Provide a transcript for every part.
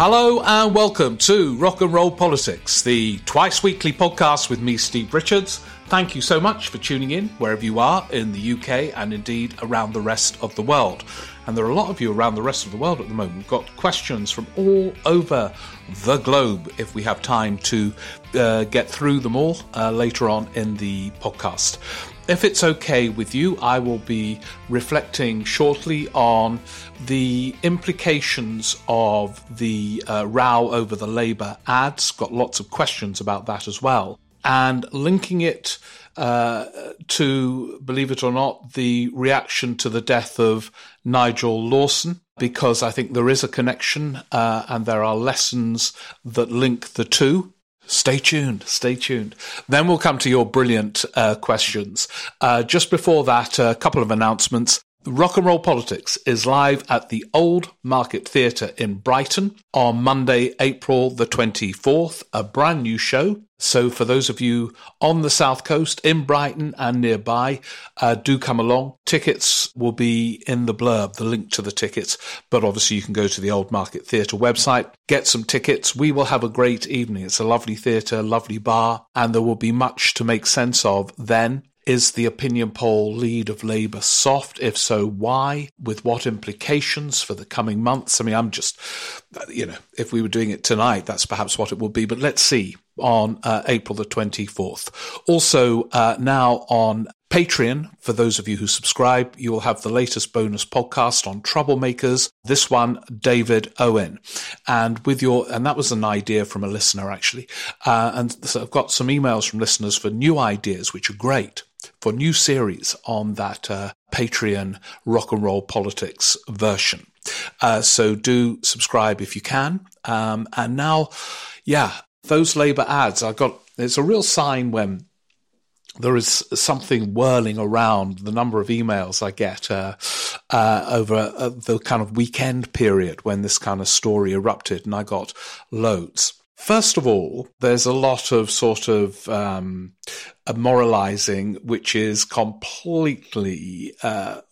Hello and welcome to Rock and Roll Politics, the twice-weekly podcast with me, Steve Richards. Thank you so much for tuning in wherever you are in the UK and indeed around the rest of the world. And there are a lot of you around the rest of the world at the moment. We've got questions from all over the globe if we have time to get through them all later on in the podcast. If it's okay with you, I will be reflecting shortly on the implications of the row over the Labour ads. Got lots of questions about that as well. And linking it to, believe it or not, the reaction to the death of Nigel Lawson, because I think there is a connection and there are lessons that link the two. Stay tuned. Then we'll come to your brilliant questions. Just before that, a couple of announcements. Rock and Roll Politics is live at the Old Market Theatre in Brighton on Monday, April the 24th, a brand new show. So for those of you on the South Coast, in Brighton and nearby, do come along. Tickets will be in the blurb, the link to the tickets. But obviously you can go to the Old Market Theatre website, get some tickets. We will have a great evening. It's a lovely theatre, lovely bar, and there will be much to make sense of then. Is the opinion poll lead of Labour soft? If so, why? With what implications for the coming months? I mean, I'm just, if we were doing it tonight, that's perhaps what it would be. But let's see on April the 24th. Also, now on Patreon, for those of you who subscribe, you will have the latest bonus podcast on troublemakers, this one, David Owen. And that was an idea from a listener, actually. And so I've got some emails from listeners for new ideas, which are great, for new series on that Patreon Rock and Roll Politics version. So do subscribe if you can. And now, those Labour ads, it's a real sign when there is something whirling around the number of emails I get over the kind of weekend period when this kind of story erupted, and I got loads. First of all, there's a lot of sort of moralizing, which is completely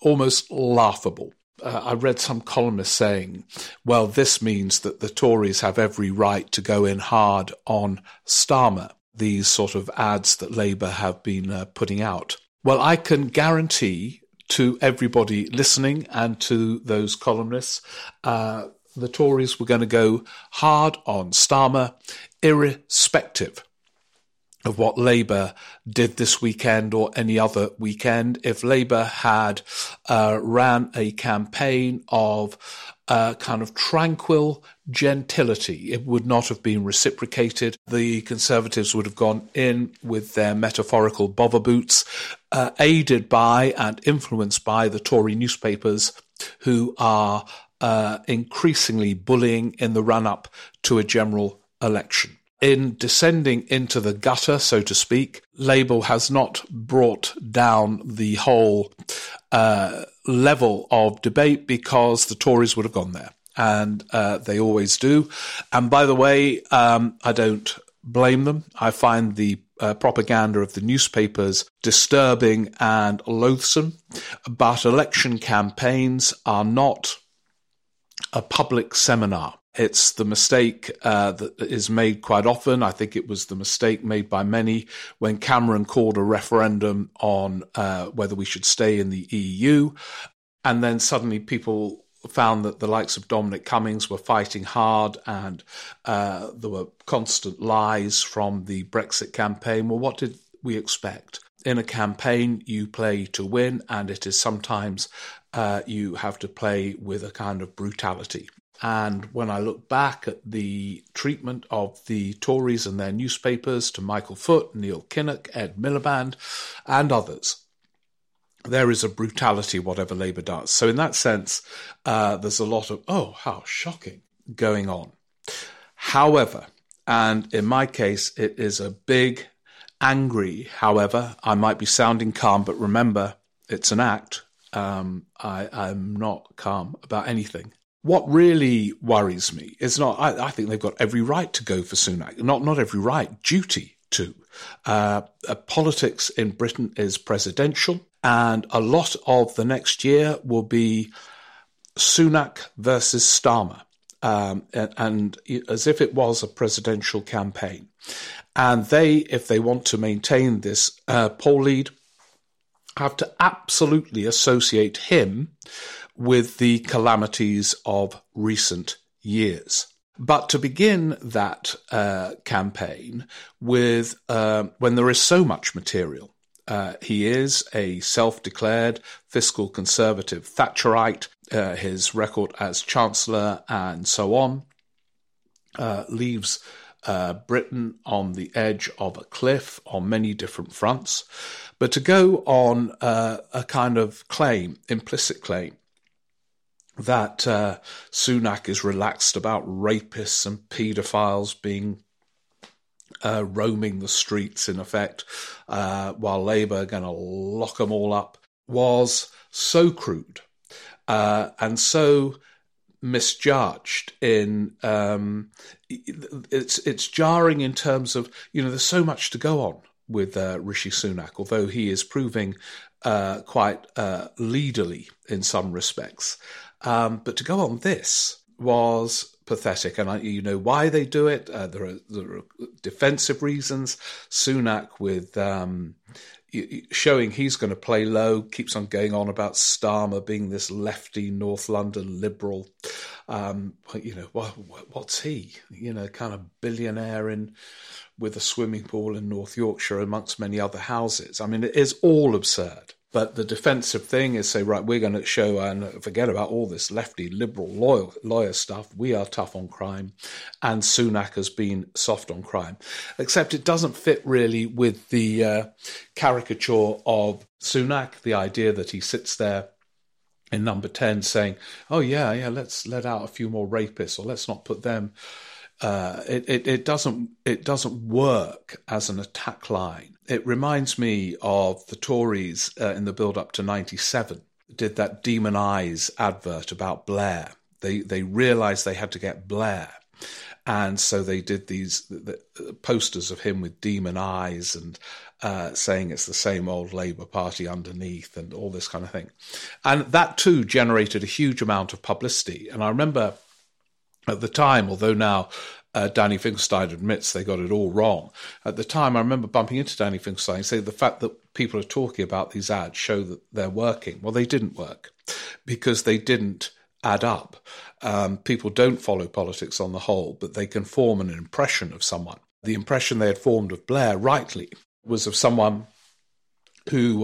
almost laughable. I read some columnist saying, well, this means that the Tories have every right to go in hard on Starmer, these sort of ads that Labour have been putting out. Well, I can guarantee to everybody listening and to those columnists, the Tories were going to go hard on Starmer, irrespective of what Labour did this weekend or any other weekend. If Labour had ran a campaign of kind of tranquil gentility, it would not have been reciprocated. The Conservatives would have gone in with their metaphorical bother boots, aided by and influenced by the Tory newspapers, who are increasingly bullying in the run-up to a general election. In descending into the gutter, so to speak, Labour has not brought down the whole level of debate, because the Tories would have gone there, and they always do. And by the way, I don't blame them. I find the propaganda of the newspapers disturbing and loathsome, but election campaigns are not a public seminar. It's the mistake that is made quite often. I think it was the mistake made by many when Cameron called a referendum on whether we should stay in the EU. And then suddenly people found that the likes of Dominic Cummings were fighting hard, and there were constant lies from the Brexit campaign. Well, what did we expect? In a campaign, you play to win, and it is sometimes you have to play with a kind of brutality. And when I look back at the treatment of the Tories and their newspapers to Michael Foot, Neil Kinnock, Ed Miliband and others, there is a brutality, whatever Labour does. So in that sense, there's a lot of, oh, how shocking, going on. However, and in my case, it is a big, angry, however, I might be sounding calm, but remember, it's an act. I'm not calm about anything. What really worries me is not, I think they've got every right to go for Sunak. Not every right, duty to. Politics in Britain is presidential, and a lot of the next year will be Sunak versus Starmer. and as if it was a presidential campaign. And they, if they want to maintain this poll lead, have to absolutely associate him with the calamities of recent years. But to begin that campaign with, when there is so much material, he is a self-declared fiscal conservative Thatcherite, his record as Chancellor and so on, leaves Britain on the edge of a cliff on many different fronts. But to go on a kind of claim, implicit claim, that Sunak is relaxed about rapists and paedophiles being roaming the streets, in effect, while Labour are going to lock them all up, was so crude and so misjudged. In it's jarring in terms of, you know, there's so much to go on with Rishi Sunak, although he is proving quite leaderly in some respects. But to go on this was pathetic, and you know why they do it. There are defensive reasons. Sunak, with showing he's going to play low, keeps on going on about Starmer being this lefty North London liberal. You know, what's he? You know, kind of billionaire with a swimming pool in North Yorkshire, amongst many other houses. I mean, it is all absurd. But the defensive thing is, say, right, we're going to show and forget about all this lefty liberal lawyer stuff. We are tough on crime, and Sunak has been soft on crime. Except it doesn't fit really with the caricature of Sunak, the idea that he sits there in number 10 saying, oh, yeah, let's let out a few more rapists, or let's not put them. It doesn't work as an attack line. It reminds me of the Tories in the build-up to 97 did that Demon Eyes advert about Blair. They realised they had to get Blair, and so they did these posters of him with demon eyes and saying it's the same old Labour Party underneath and all this kind of thing. And that too generated a huge amount of publicity. And I remember at the time, although now Danny Finkelstein admits they got it all wrong, at the time I remember bumping into Danny Finkelstein and saying the fact that people are talking about these ads show that they're working. Well, they didn't work because they didn't add up. People don't follow politics on the whole, but they can form an impression of someone. The impression they had formed of Blair, rightly, was of someone who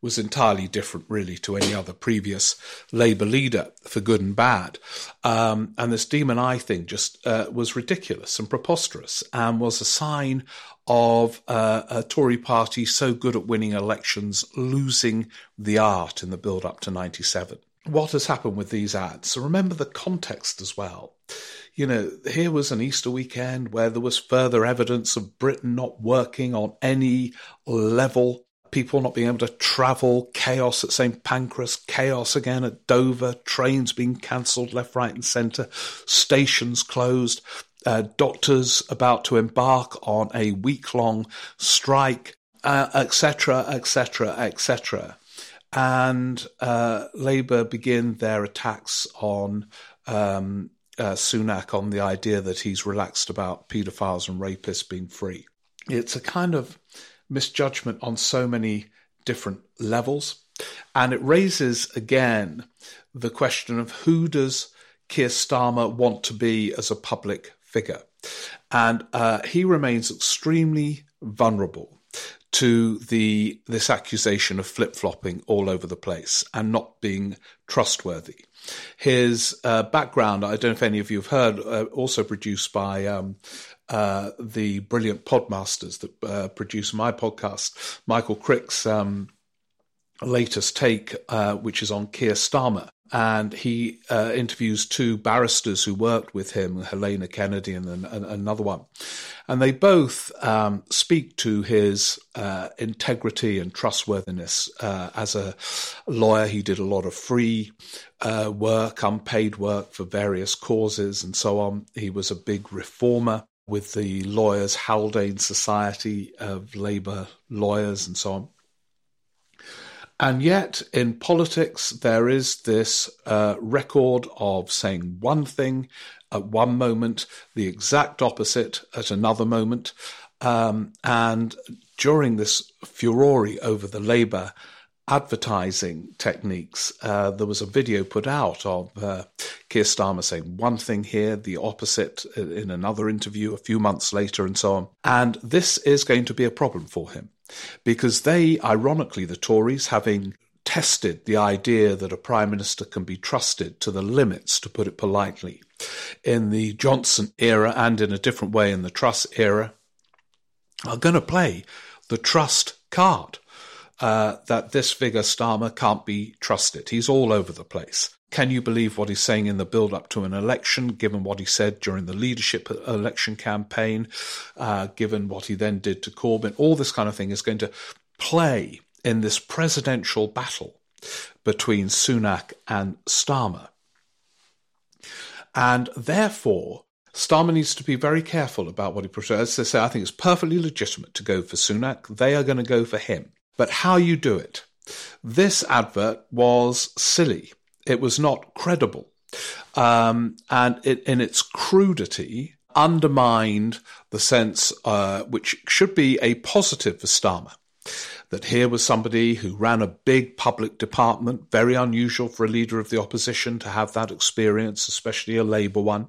was entirely different, really, to any other previous Labour leader, for good and bad. And this Demon Eye thing just was ridiculous and preposterous, and was a sign of a Tory party so good at winning elections, losing the art in the build-up to 97. What has happened with these ads? So remember the context as well. You know, here was an Easter weekend where there was further evidence of Britain not working on any level. People not being able to travel, chaos at St. Pancras, chaos again at Dover, trains being cancelled left, right and centre, stations closed, doctors about to embark on a week-long strike, etc., etc., etc. And Labour begin their attacks on Sunak on the idea that he's relaxed about paedophiles and rapists being free. It's a kind of misjudgment on so many different levels. And it raises, again, the question of who does Keir Starmer want to be as a public figure? And he remains extremely vulnerable to this accusation of flip-flopping all over the place and not being trustworthy. His background, I don't know if any of you have heard, also produced by the brilliant podmasters that produce my podcast, Michael Crick's latest take, which is on Keir Starmer. And he interviews two barristers who worked with him, Helena Kennedy and then another one. And they both speak to his integrity and trustworthiness. As a lawyer, he did a lot of free work, unpaid work for various causes and so on. He was a big reformer with the Lawyers' Haldane Society of Labour lawyers and so on. And yet in politics, there is this record of saying one thing at one moment, the exact opposite at another moment. And during this furore over the Labour advertising techniques, there was a video put out of Keir Starmer saying one thing here, the opposite in another interview a few months later and so on. And this is going to be a problem for him because they, ironically, the Tories, having tested the idea that a prime minister can be trusted to the limits, to put it politely, in the Johnson era and in a different way in the Truss era, are going to play the trust card, that this figure Starmer can't be trusted. He's all over the place. Can you believe what he's saying in the build-up to an election, given what he said during the leadership election campaign, given what he then did to Corbyn? All this kind of thing is going to play in this presidential battle between Sunak and Starmer. And therefore, Starmer needs to be very careful about what he portrays. As they say, I think it's perfectly legitimate to go for Sunak. They are going to go for him. But how you do it? This advert was silly. It was not credible. And it, in its crudity, undermined the sense, which should be a positive for Starmer, that here was somebody who ran a big public department, very unusual for a leader of the opposition to have that experience, especially a Labour one.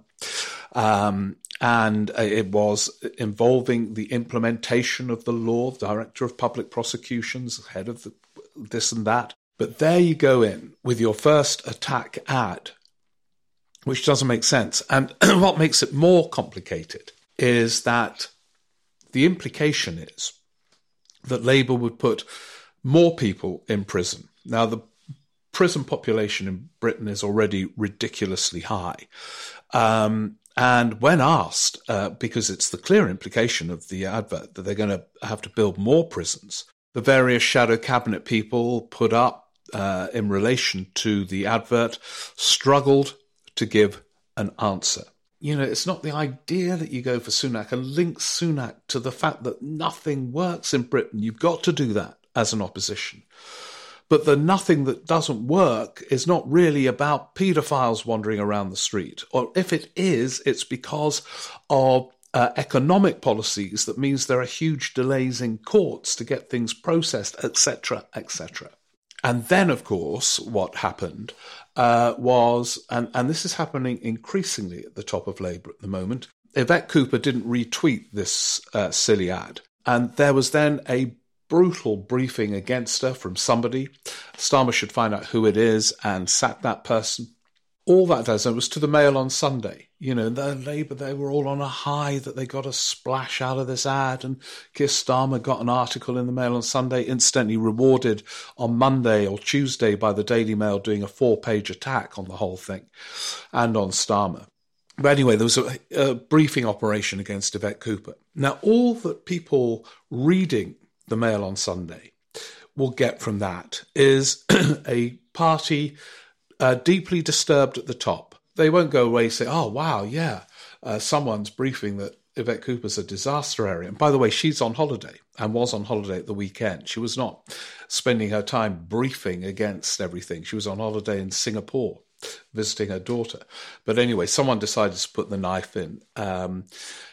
And it was involving the implementation of the law, director of public prosecutions, head of this and that. But there you go in with your first attack ad, which doesn't make sense. And what makes it more complicated is that the implication is that Labour would put more people in prison. Now, the prison population in Britain is already ridiculously high. And when asked, because it's the clear implication of the advert that they're going to have to build more prisons, the various shadow cabinet people put up in relation to the advert struggled to give an answer. You know, it's not the idea that you go for Sunak and link Sunak to the fact that nothing works in Britain. You've got to do that as an opposition. But the nothing that doesn't work is not really about paedophiles wandering around the street. Or if it is, it's because of economic policies that means there are huge delays in courts to get things processed, etc., etc. And then, of course, what happened was, and this is happening increasingly at the top of Labour at the moment, Yvette Cooper didn't retweet this silly ad. And there was then a brutal briefing against her from somebody. Starmer should find out who it is and sack that person. All that does, it was to the Mail on Sunday. You know, the Labour, they were all on a high that they got a splash out of this ad, and Keir Starmer got an article in the Mail on Sunday, incidentally rewarded on Monday or Tuesday by the Daily Mail doing a 4-page attack on the whole thing and on Starmer. But anyway, there was a briefing operation against Yvette Cooper. Now, all that people reading the Mail on Sunday will get from that is a party deeply disturbed at the top. They won't go away and say, oh, wow, yeah, someone's briefing that Yvette Cooper's a disaster area. And by the way, she's on holiday and was on holiday at the weekend. She was not spending her time briefing against everything. She was on holiday in Singapore visiting her daughter. But anyway, someone decided to put the knife in.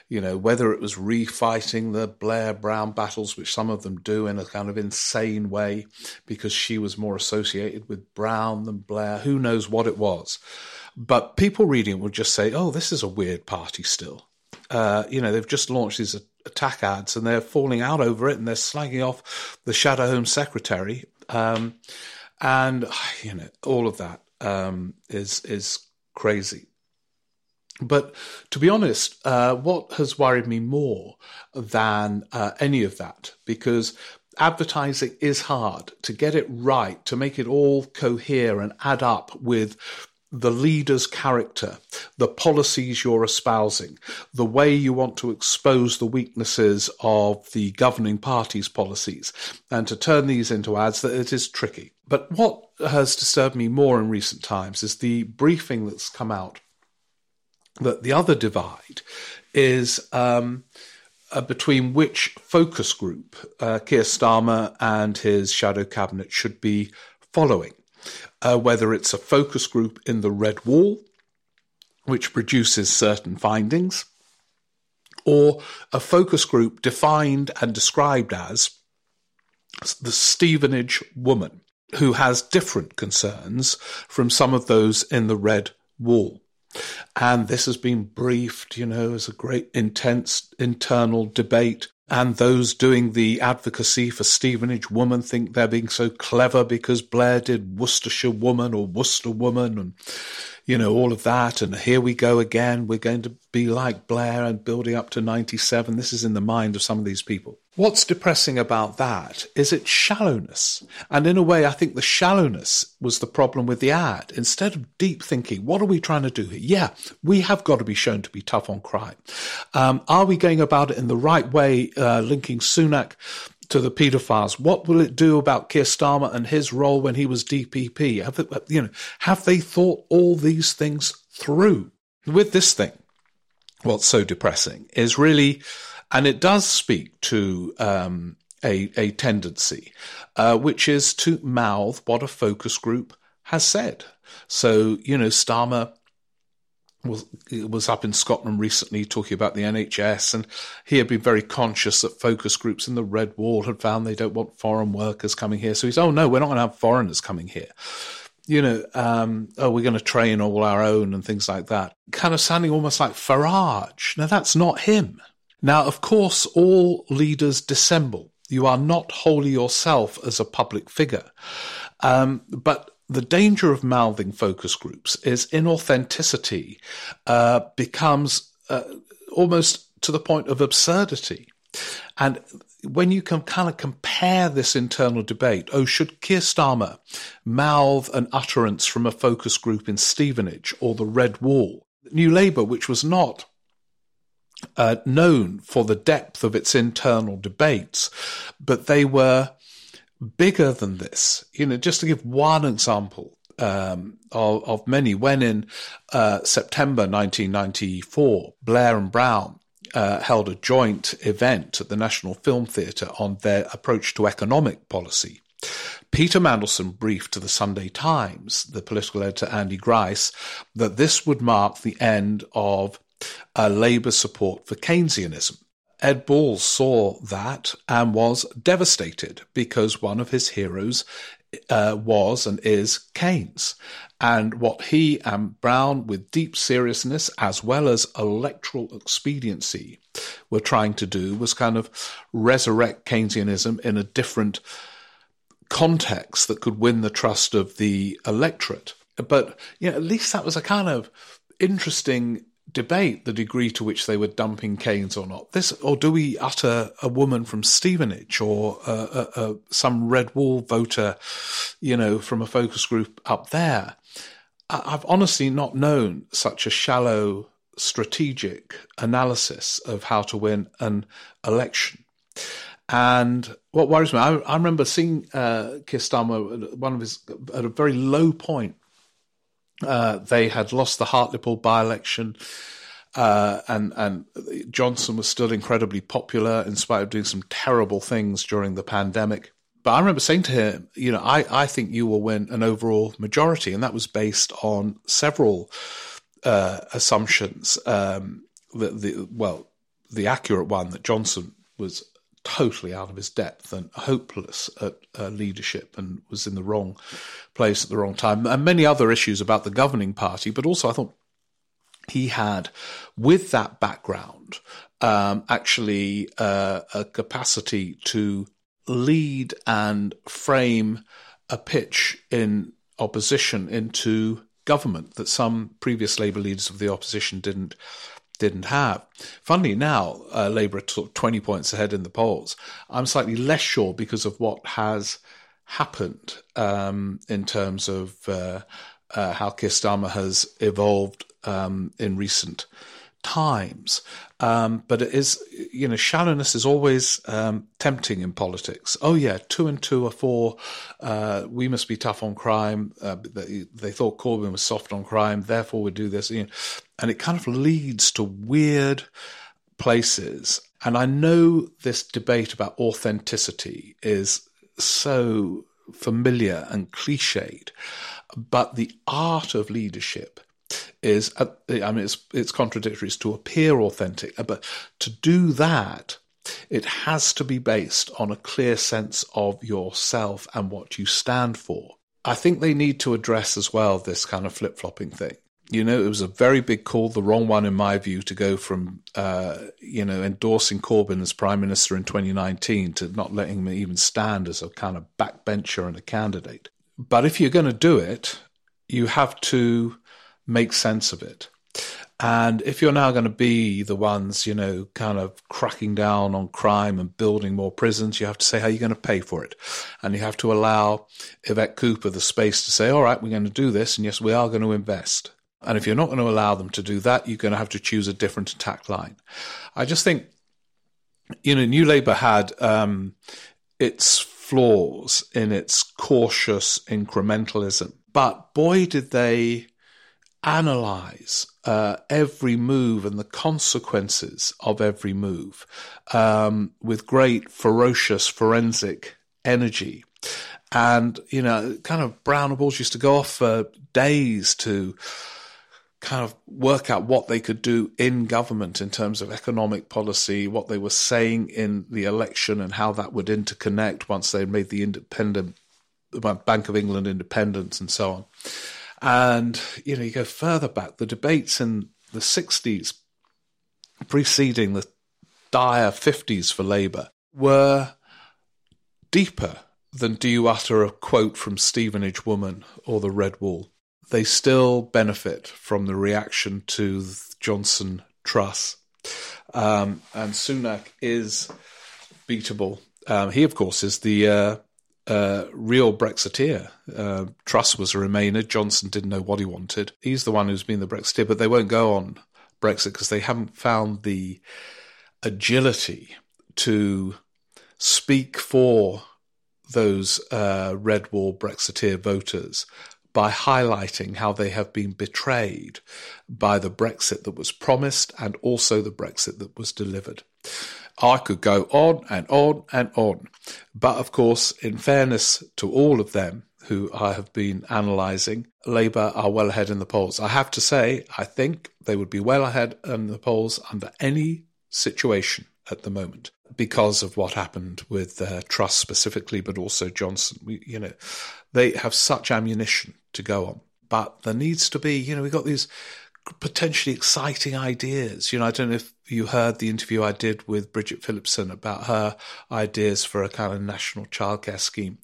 You know, whether it was refighting the Blair-Brown battles, which some of them do in a kind of insane way, because she was more associated with Brown than Blair, who knows what it was. But people reading it will just say, oh, this is a weird party still. You know, they've just launched these attack ads and they're falling out over it and they're slagging off the Shadow Home Secretary. And, you know, all of that is crazy. But to be honest, what has worried me more than any of that, because advertising is hard to get it right, to make it all cohere and add up with the leader's character, the policies you're espousing, the way you want to expose the weaknesses of the governing party's policies, and to turn these into ads, that it is tricky. But what has disturbed me more in recent times is the briefing that's come out that the other divide is between which focus group Keir Starmer and his shadow cabinet should be following. Whether it's a focus group in the Red Wall, which produces certain findings, or a focus group defined and described as the Stevenage Woman, who has different concerns from some of those in the Red Wall. And this has been briefed, you know, as a great intense internal debate. And those doing the advocacy for Stevenage Woman think they're being so clever because Blair did Worcestershire Woman or Worcester Woman and, you know, all of that. And here we go again. We're going to be like Blair and building up to 97. This is in the mind of some of these people. What's depressing about that is its shallowness. And in a way, I think the shallowness was the problem with the ad. Instead of deep thinking, what are we trying to do here? Yeah, we have got to be shown to be tough on crime. Are we going about it in the right way, linking Sunak to the paedophiles? What will it do about Keir Starmer and his role when he was DPP? Have they thought all these things through? With this thing, what's so depressing is really... And it does speak to a tendency, which is to mouth what a focus group has said. So, you know, Starmer was up in Scotland recently talking about the NHS, and he had been very conscious that focus groups in the Red Wall had found they don't want foreign workers coming here. So he's, oh, no, we're not going to have foreigners coming here. You know, we're going to train all our own and things like that. Kind of sounding almost like Farage. Now, that's not him. Now, of course, all leaders dissemble. You are not wholly yourself as a public figure. But the danger of mouthing focus groups is inauthenticity becomes almost to the point of absurdity. And when you can kind of compare this internal debate, oh, should Keir Starmer mouth an utterance from a focus group in Stevenage or the Red Wall? New Labour, which was not known for the depth of its internal debates, but they were bigger than this. You know, just to give one example of many, when in September 1994, Blair and Brown held a joint event at the National Film Theatre on their approach to economic policy. Peter Mandelson briefed to the Sunday Times, the political editor Andy Grice, that this would mark the end of Labour support for Keynesianism. Ed Ball saw that and was devastated because one of his heroes was and is Keynes. And what he and Brown, with deep seriousness as well as electoral expediency, were trying to do was kind of resurrect Keynesianism in a different context that could win the trust of the electorate. But you know, at least that was a kind of interesting debate, the degree to which they were dumping Keynes or not. This, or do we utter a woman from Stevenage or some Red Wall voter, you know, from a focus group up there? I've honestly not known such a shallow strategic analysis of how to win an election. And what worries me, I remember seeing Keir Starmer, at a very low point. They had lost the Hartlepool by-election, and Johnson was still incredibly popular in spite of doing some terrible things during the pandemic. But I remember saying to him, you know, I think you will win an overall majority, and that was based on several assumptions. The accurate one that Johnson was totally out of his depth and hopeless at leadership and was in the wrong place at the wrong time, and many other issues about the governing party. But also I thought he had, with that background, a capacity to lead and frame a pitch in opposition into government that some previous Labour leaders of the opposition didn't have. Funnily now, Labour are 20 points ahead in the polls. I'm slightly less sure because of what has happened in terms of how Keir Starmer has evolved in recent times. But it is, you know, shallowness is always tempting in politics. Oh yeah, 2 and 2 are 4. We must be tough on crime. They thought Corbyn was soft on crime, therefore we do this. You know, and it kind of leads to weird places. And I know this debate about authenticity is so familiar and cliched, but the art of leadership is, I mean, it's contradictory, is to appear authentic. But to do that, it has to be based on a clear sense of yourself and what you stand for. I think they need to address as well this kind of flip-flopping thing. You know, it was a very big call, the wrong one in my view, to go from, endorsing Corbyn as Prime Minister in 2019 to not letting him even stand as a kind of backbencher and a candidate. But if you're going to do it, you have to make sense of it. And if you're now going to be the ones, you know, kind of cracking down on crime and building more prisons, you have to say how you're going to pay for it. And you have to allow Yvette Cooper the space to say, all right, we're going to do this, and yes, we are going to invest. And if you're not going to allow them to do that, you're going to have to choose a different attack line. I just think, you know, New Labour had its flaws in its cautious incrementalism. But boy, did they analyse every move and the consequences of every move with great ferocious forensic energy. And, you know, kind of Brown balls used to go off for days to kind of work out what they could do in government in terms of economic policy, what they were saying in the election and how that would interconnect once they made the independent Bank of England independence and so on. And, you know, you go further back, the debates in the 60s preceding the dire 50s for Labour were deeper than do you utter a quote from Stevenage Woman or the Red Wall. They still benefit from the reaction to Johnson Truss. And Sunak is beatable. He, of course, is the real Brexiteer. Truss was a Remainer. Johnson didn't know what he wanted. He's the one who's been the Brexiteer, but they won't go on Brexit because they haven't found the agility to speak for those Red Wall Brexiteer voters by highlighting how they have been betrayed by the Brexit that was promised and also the Brexit that was delivered. I could go on and on and on. But, of course, in fairness to all of them who I have been analysing, Labour are well ahead in the polls. I have to say, I think they would be well ahead in the polls under any situation at the moment because of what happened with Truss specifically, but also Johnson. They have such ammunition to go on. But there needs to be, we've got these potentially exciting ideas. I don't know if you heard the interview I did with Bridget Phillipson about her ideas for a kind of national childcare scheme.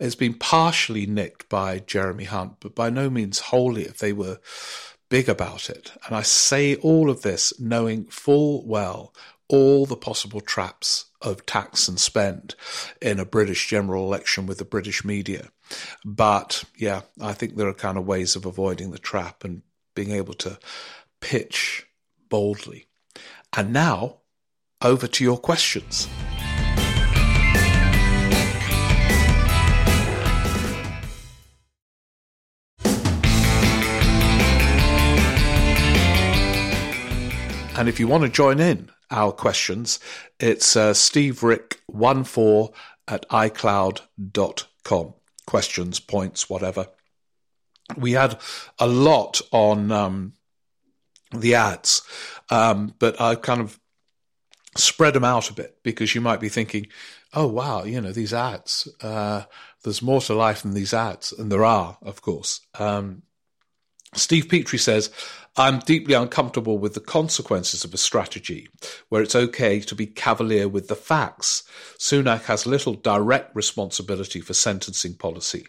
It's been partially nicked by Jeremy Hunt, but by no means wholly if they were big about it. And I say all of this knowing full well all the possible traps of tax and spend in a British general election with the British media. But, yeah, I think there are kind of ways of avoiding the trap and being able to pitch boldly. And now, over to your questions. And if you want to join in our questions, it's steverick14@icloud.com. Questions, points, whatever. We had a lot on the ads, but I kind of spread them out a bit because you might be thinking, oh, wow, these ads, there's more to life than these ads. And there are, of course. Steve Petrie says, I'm deeply uncomfortable with the consequences of a strategy where it's okay to be cavalier with the facts. Sunak has little direct responsibility for sentencing policy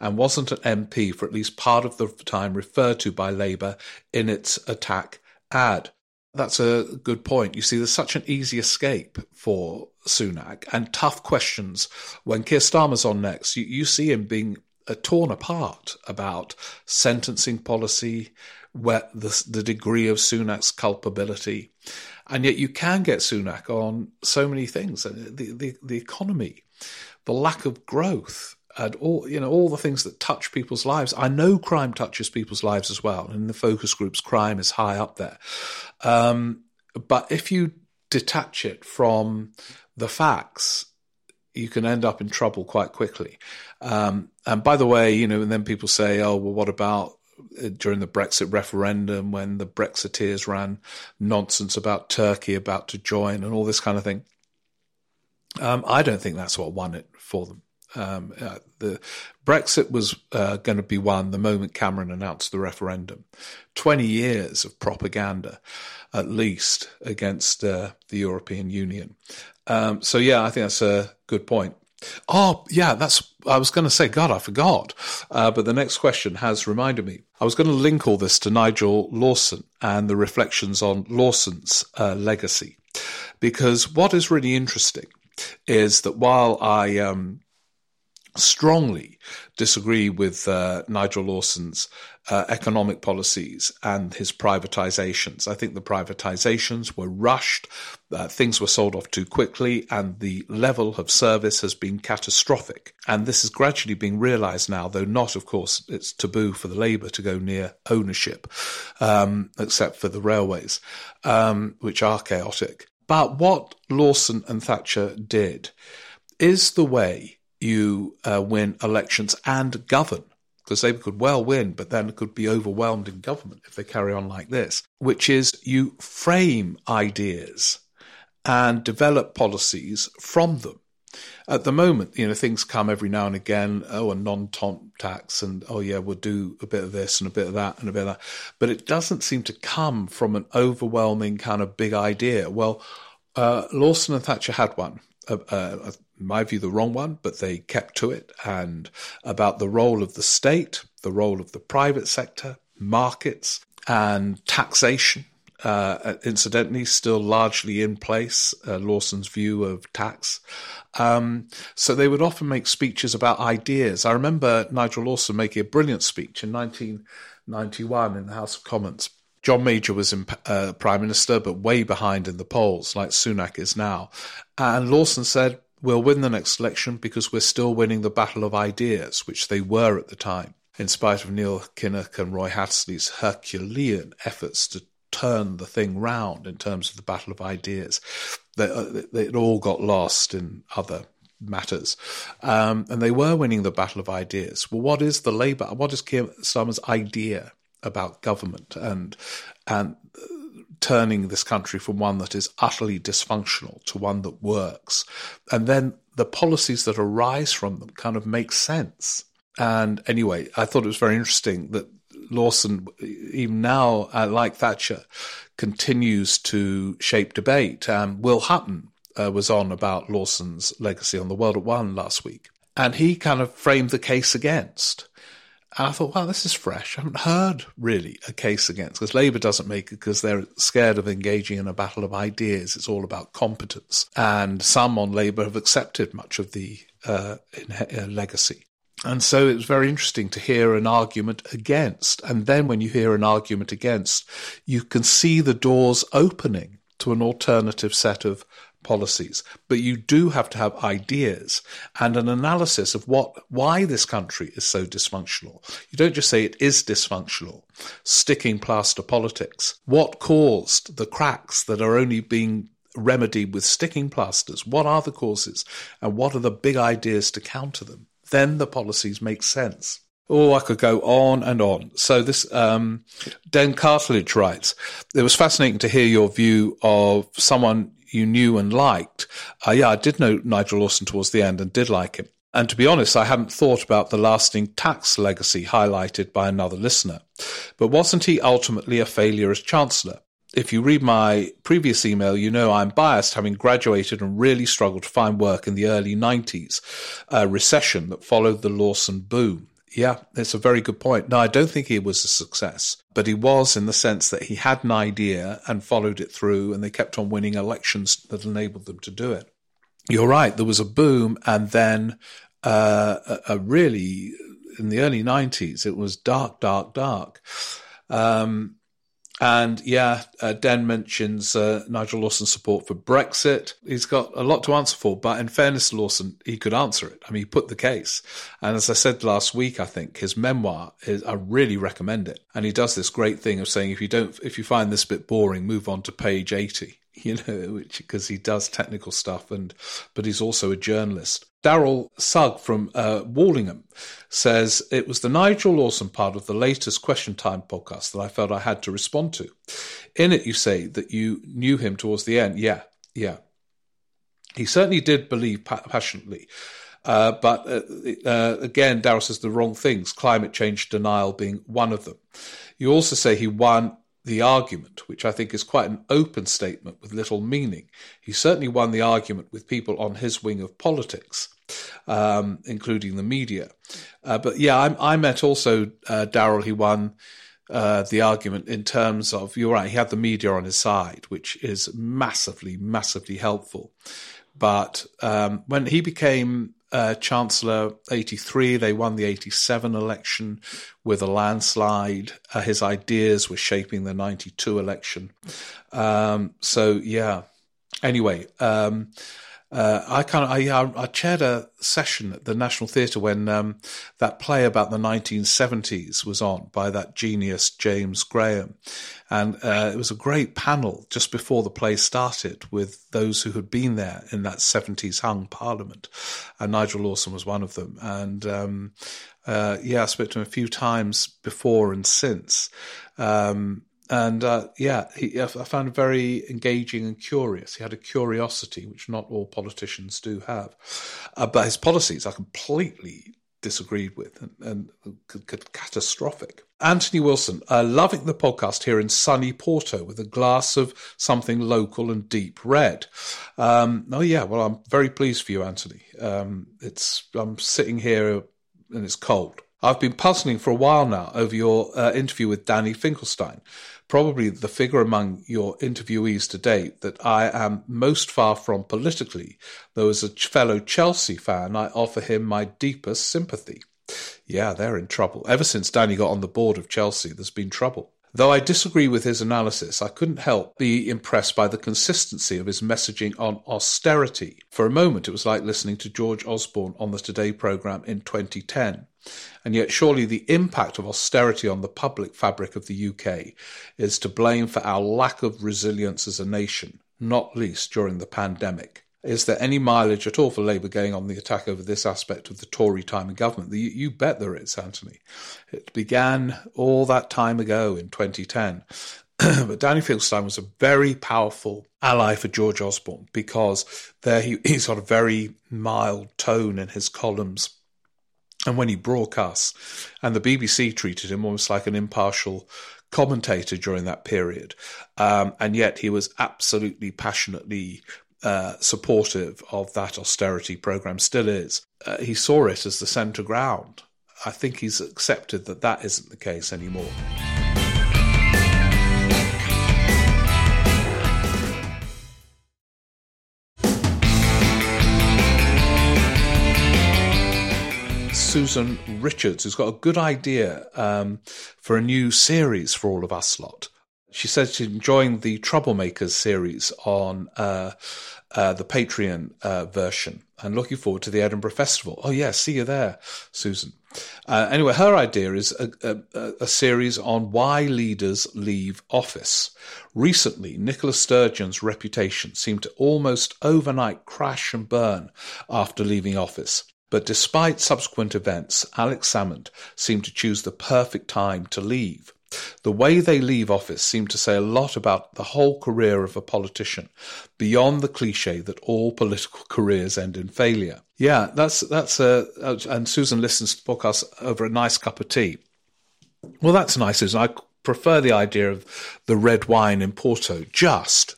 and wasn't an MP for at least part of the time referred to by Labour in its attack ad. That's a good point. You see, there's such an easy escape for Sunak and tough questions. When Keir Starmer's on next, you see him being torn apart about sentencing policy, where the degree of Sunak's culpability. And yet you can get Sunak on so many things. The economy, the lack of growth, and all the things that touch people's lives. I know crime touches people's lives as well. In the focus groups, crime is high up there. But if you detach it from the facts, you can end up in trouble quite quickly. And by the way, and then people say, oh, well, what about during the Brexit referendum when the Brexiteers ran nonsense about Turkey about to join and all this kind of thing. I don't think that's what won it for them. The Brexit was going to be won the moment Cameron announced the referendum. 20 years of propaganda, at least, against the European Union. So, yeah, I think that's a good point. Oh, yeah, I was going to say, God, I forgot. But the next question has reminded me. I was going to link all this to Nigel Lawson and the reflections on Lawson's legacy, because what is really interesting is that while I strongly disagree with Nigel Lawson's economic policies and his privatisations. I think the privatisations were rushed, things were sold off too quickly, and the level of service has been catastrophic. And this is gradually being realised now, though not, of course, it's taboo for the Labour to go near ownership, except for the railways, which are chaotic. But what Lawson and Thatcher did is the way you win elections and govern, because they could well win, but then could be overwhelmed in government if they carry on like this, which is you frame ideas and develop policies from them. At the moment, you know, things come every now and again, oh, a non-tom tax, and oh, yeah, we'll do a bit of this and a bit of that and a bit of that. But it doesn't seem to come from an overwhelming kind of big idea. Well, Lawson and Thatcher had one. In my view, the wrong one, but they kept to it, and about the role of the state, the role of the private sector, markets, and taxation. Incidentally, still largely in place, Lawson's view of tax. So they would often make speeches about ideas. I remember Nigel Lawson making a brilliant speech in 1991 in the House of Commons. John Major was Prime Minister, but way behind in the polls, like Sunak is now. And Lawson said, we'll win the next election because we're still winning the battle of ideas, which they were at the time, in spite of Neil Kinnock and Roy Hattersley's Herculean efforts to turn the thing round in terms of the battle of ideas. It all got lost in other matters. And they were winning the battle of ideas. Well, what is the Labour? What is Keir Starmer's idea about government and turning this country from one that is utterly dysfunctional to one that works? And then the policies that arise from them kind of make sense. And anyway, I thought it was very interesting that Lawson, even now, like Thatcher, continues to shape debate. Will Hutton was on about Lawson's legacy on the World at One last week, and he kind of framed the case against. And I thought, wow, this is fresh. I haven't heard, really, a case against, because Labour doesn't make it because they're scared of engaging in a battle of ideas. It's all about competence. And some on Labour have accepted much of the legacy. And so it was very interesting to hear an argument against. And then when you hear an argument against, you can see the doors opening to an alternative set of policies, but you do have to have ideas and an analysis of why this country is so dysfunctional. You don't just say it is dysfunctional, sticking plaster politics. What caused the cracks that are only being remedied with sticking plasters? What are the causes, and what are the big ideas to counter them? Then the policies make sense. Oh, I could go on and on. So this, Dan Cartledge writes, it was fascinating to hear your view of someone you knew and liked. Yeah, I did know Nigel Lawson towards the end and did like him. And to be honest, I haven't thought about the lasting tax legacy highlighted by another listener. But wasn't he ultimately a failure as Chancellor? If you read my previous email, you know I'm biased, having graduated and really struggled to find work in the early 90s, a recession that followed the Lawson boom. Yeah, it's a very good point. No, I don't think he was a success, but he was in the sense that he had an idea and followed it through, and they kept on winning elections that enabled them to do it. You're right, there was a boom, and then really, in the early 90s, it was dark, dark, dark. And yeah, Den mentions Nigel Lawson's support for Brexit. He's got a lot to answer for, but in fairness to Lawson, he could answer it. I mean, he put the case. And as I said last week, I think his memoir is, I really recommend it. And he does this great thing of saying, if you find this bit boring, move on to page 80. you know, which because he does technical stuff, but he's also a journalist. Daryl Sugg from Wallingham says, it was the Nigel Lawson part of the latest Question Time podcast that I felt I had to respond to. In it, you say that you knew him towards the end. Yeah. He certainly did believe passionately. But again, Daryl says the wrong things, climate change denial being one of them. You also say he won the argument, which I think is quite an open statement with little meaning. He certainly won the argument with people on his wing of politics, including the media. But I met also Daryl. He won the argument in terms of, you're right, he had the media on his side, which is massively, massively helpful. But when he became Chancellor 83, they won the 87 election with a landslide. His ideas were shaping the 92 election. I chaired a session at the National Theatre when that play about the 1970s was on by that genius James Graham, and it was a great panel just before the play started with those who had been there in that 70s hung parliament, and Nigel Lawson was one of them. And I spoke to him a few times before and since. I found him very engaging and curious. He had a curiosity, which not all politicians do have. But his policies I completely disagreed with and catastrophic. Anthony Wilson, loving the podcast here in sunny Porto with a glass of something local and deep red. I'm very pleased for you, Anthony. I'm sitting here and it's cold. I've been puzzling for a while now over your interview with Danny Finkelstein, probably the figure among your interviewees to date that I am most far from politically, though as a fellow Chelsea fan, I offer him my deepest sympathy. Yeah, they're in trouble. Ever since Danny got on the board of Chelsea, there's been trouble. Though I disagree with his analysis, I couldn't help be impressed by the consistency of his messaging on austerity. For a moment, it was like listening to George Osborne on the Today programme in 2010. And yet surely the impact of austerity on the public fabric of the UK is to blame for our lack of resilience as a nation, not least during the pandemic. Is there any mileage at all for Labour going on the attack over this aspect of the Tory time in government? You bet there is, Anthony. It began all that time ago in 2010. But Danny Finkelstein was a very powerful ally for George Osborne because there he's got a very mild tone in his columns and when he broadcasts. And the BBC treated him almost like an impartial commentator during that period. And yet he was absolutely passionately supportive of that austerity programme, still is. He saw it as the centre ground. I think he's accepted that that isn't the case anymore. Susan Richards, who's got a good idea for a new series for all of us lot. She said she's enjoying the Troublemakers series on the Patreon version and looking forward to the Edinburgh Festival. Oh, yeah, see you there, Susan. Anyway, her idea is a series on why leaders leave office. Recently, Nicola Sturgeon's reputation seemed to almost overnight crash and burn after leaving office. But despite subsequent events, Alex Salmond seemed to choose the perfect time to leave. The way they leave office seemed to say a lot about the whole career of a politician, beyond the cliche that all political careers end in failure. Yeah, that's and Susan listens to podcasts over a nice cup of tea. Well, that's nice, Susan. I prefer the idea of the red wine in Porto. Just.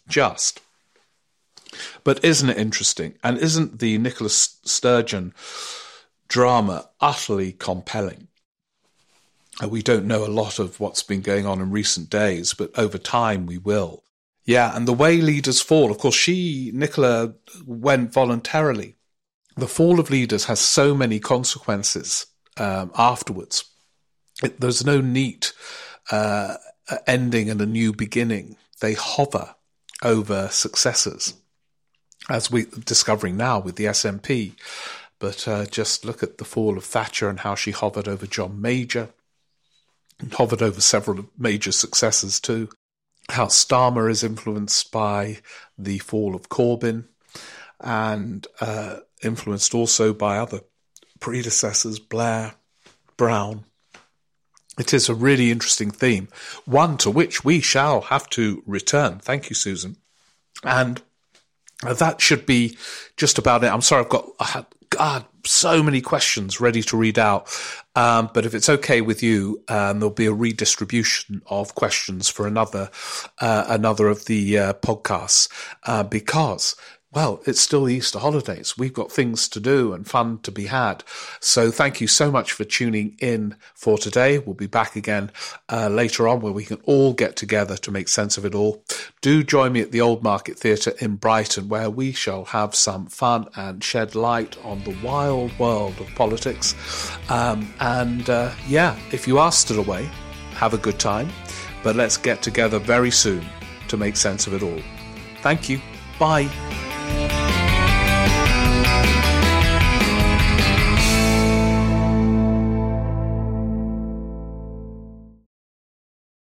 But isn't it interesting? And isn't the Nicola Sturgeon drama utterly compelling? We don't know a lot of what's been going on in recent days, but over time we will. Yeah, and the way leaders fall, of course, Nicola went voluntarily. The fall of leaders has so many consequences afterwards. There's no neat ending and a new beginning. They hover over successors, as we're discovering now with the SNP. But just look at the fall of Thatcher and how she hovered over John Major. And hovered over several major successors too. how Starmer is influenced by the fall of Corbyn and influenced also by other predecessors, Blair, Brown. It is a really interesting theme, one to which we shall have to return. Thank you, Susan. And that should be just about it. I'm sorry, I had so many questions ready to read out. But if it's okay with you, there'll be a redistribution of questions for another of the podcasts because, well, it's still the Easter holidays. We've got things to do and fun to be had. So thank you so much for tuning in for today. We'll be back again later on where we can all get together to make sense of it all. Do join me at the Old Market Theatre in Brighton where we shall have some fun and shed light on the wild world of politics. If you are still away, have a good time. But let's get together very soon to make sense of it all. Thank you. Bye.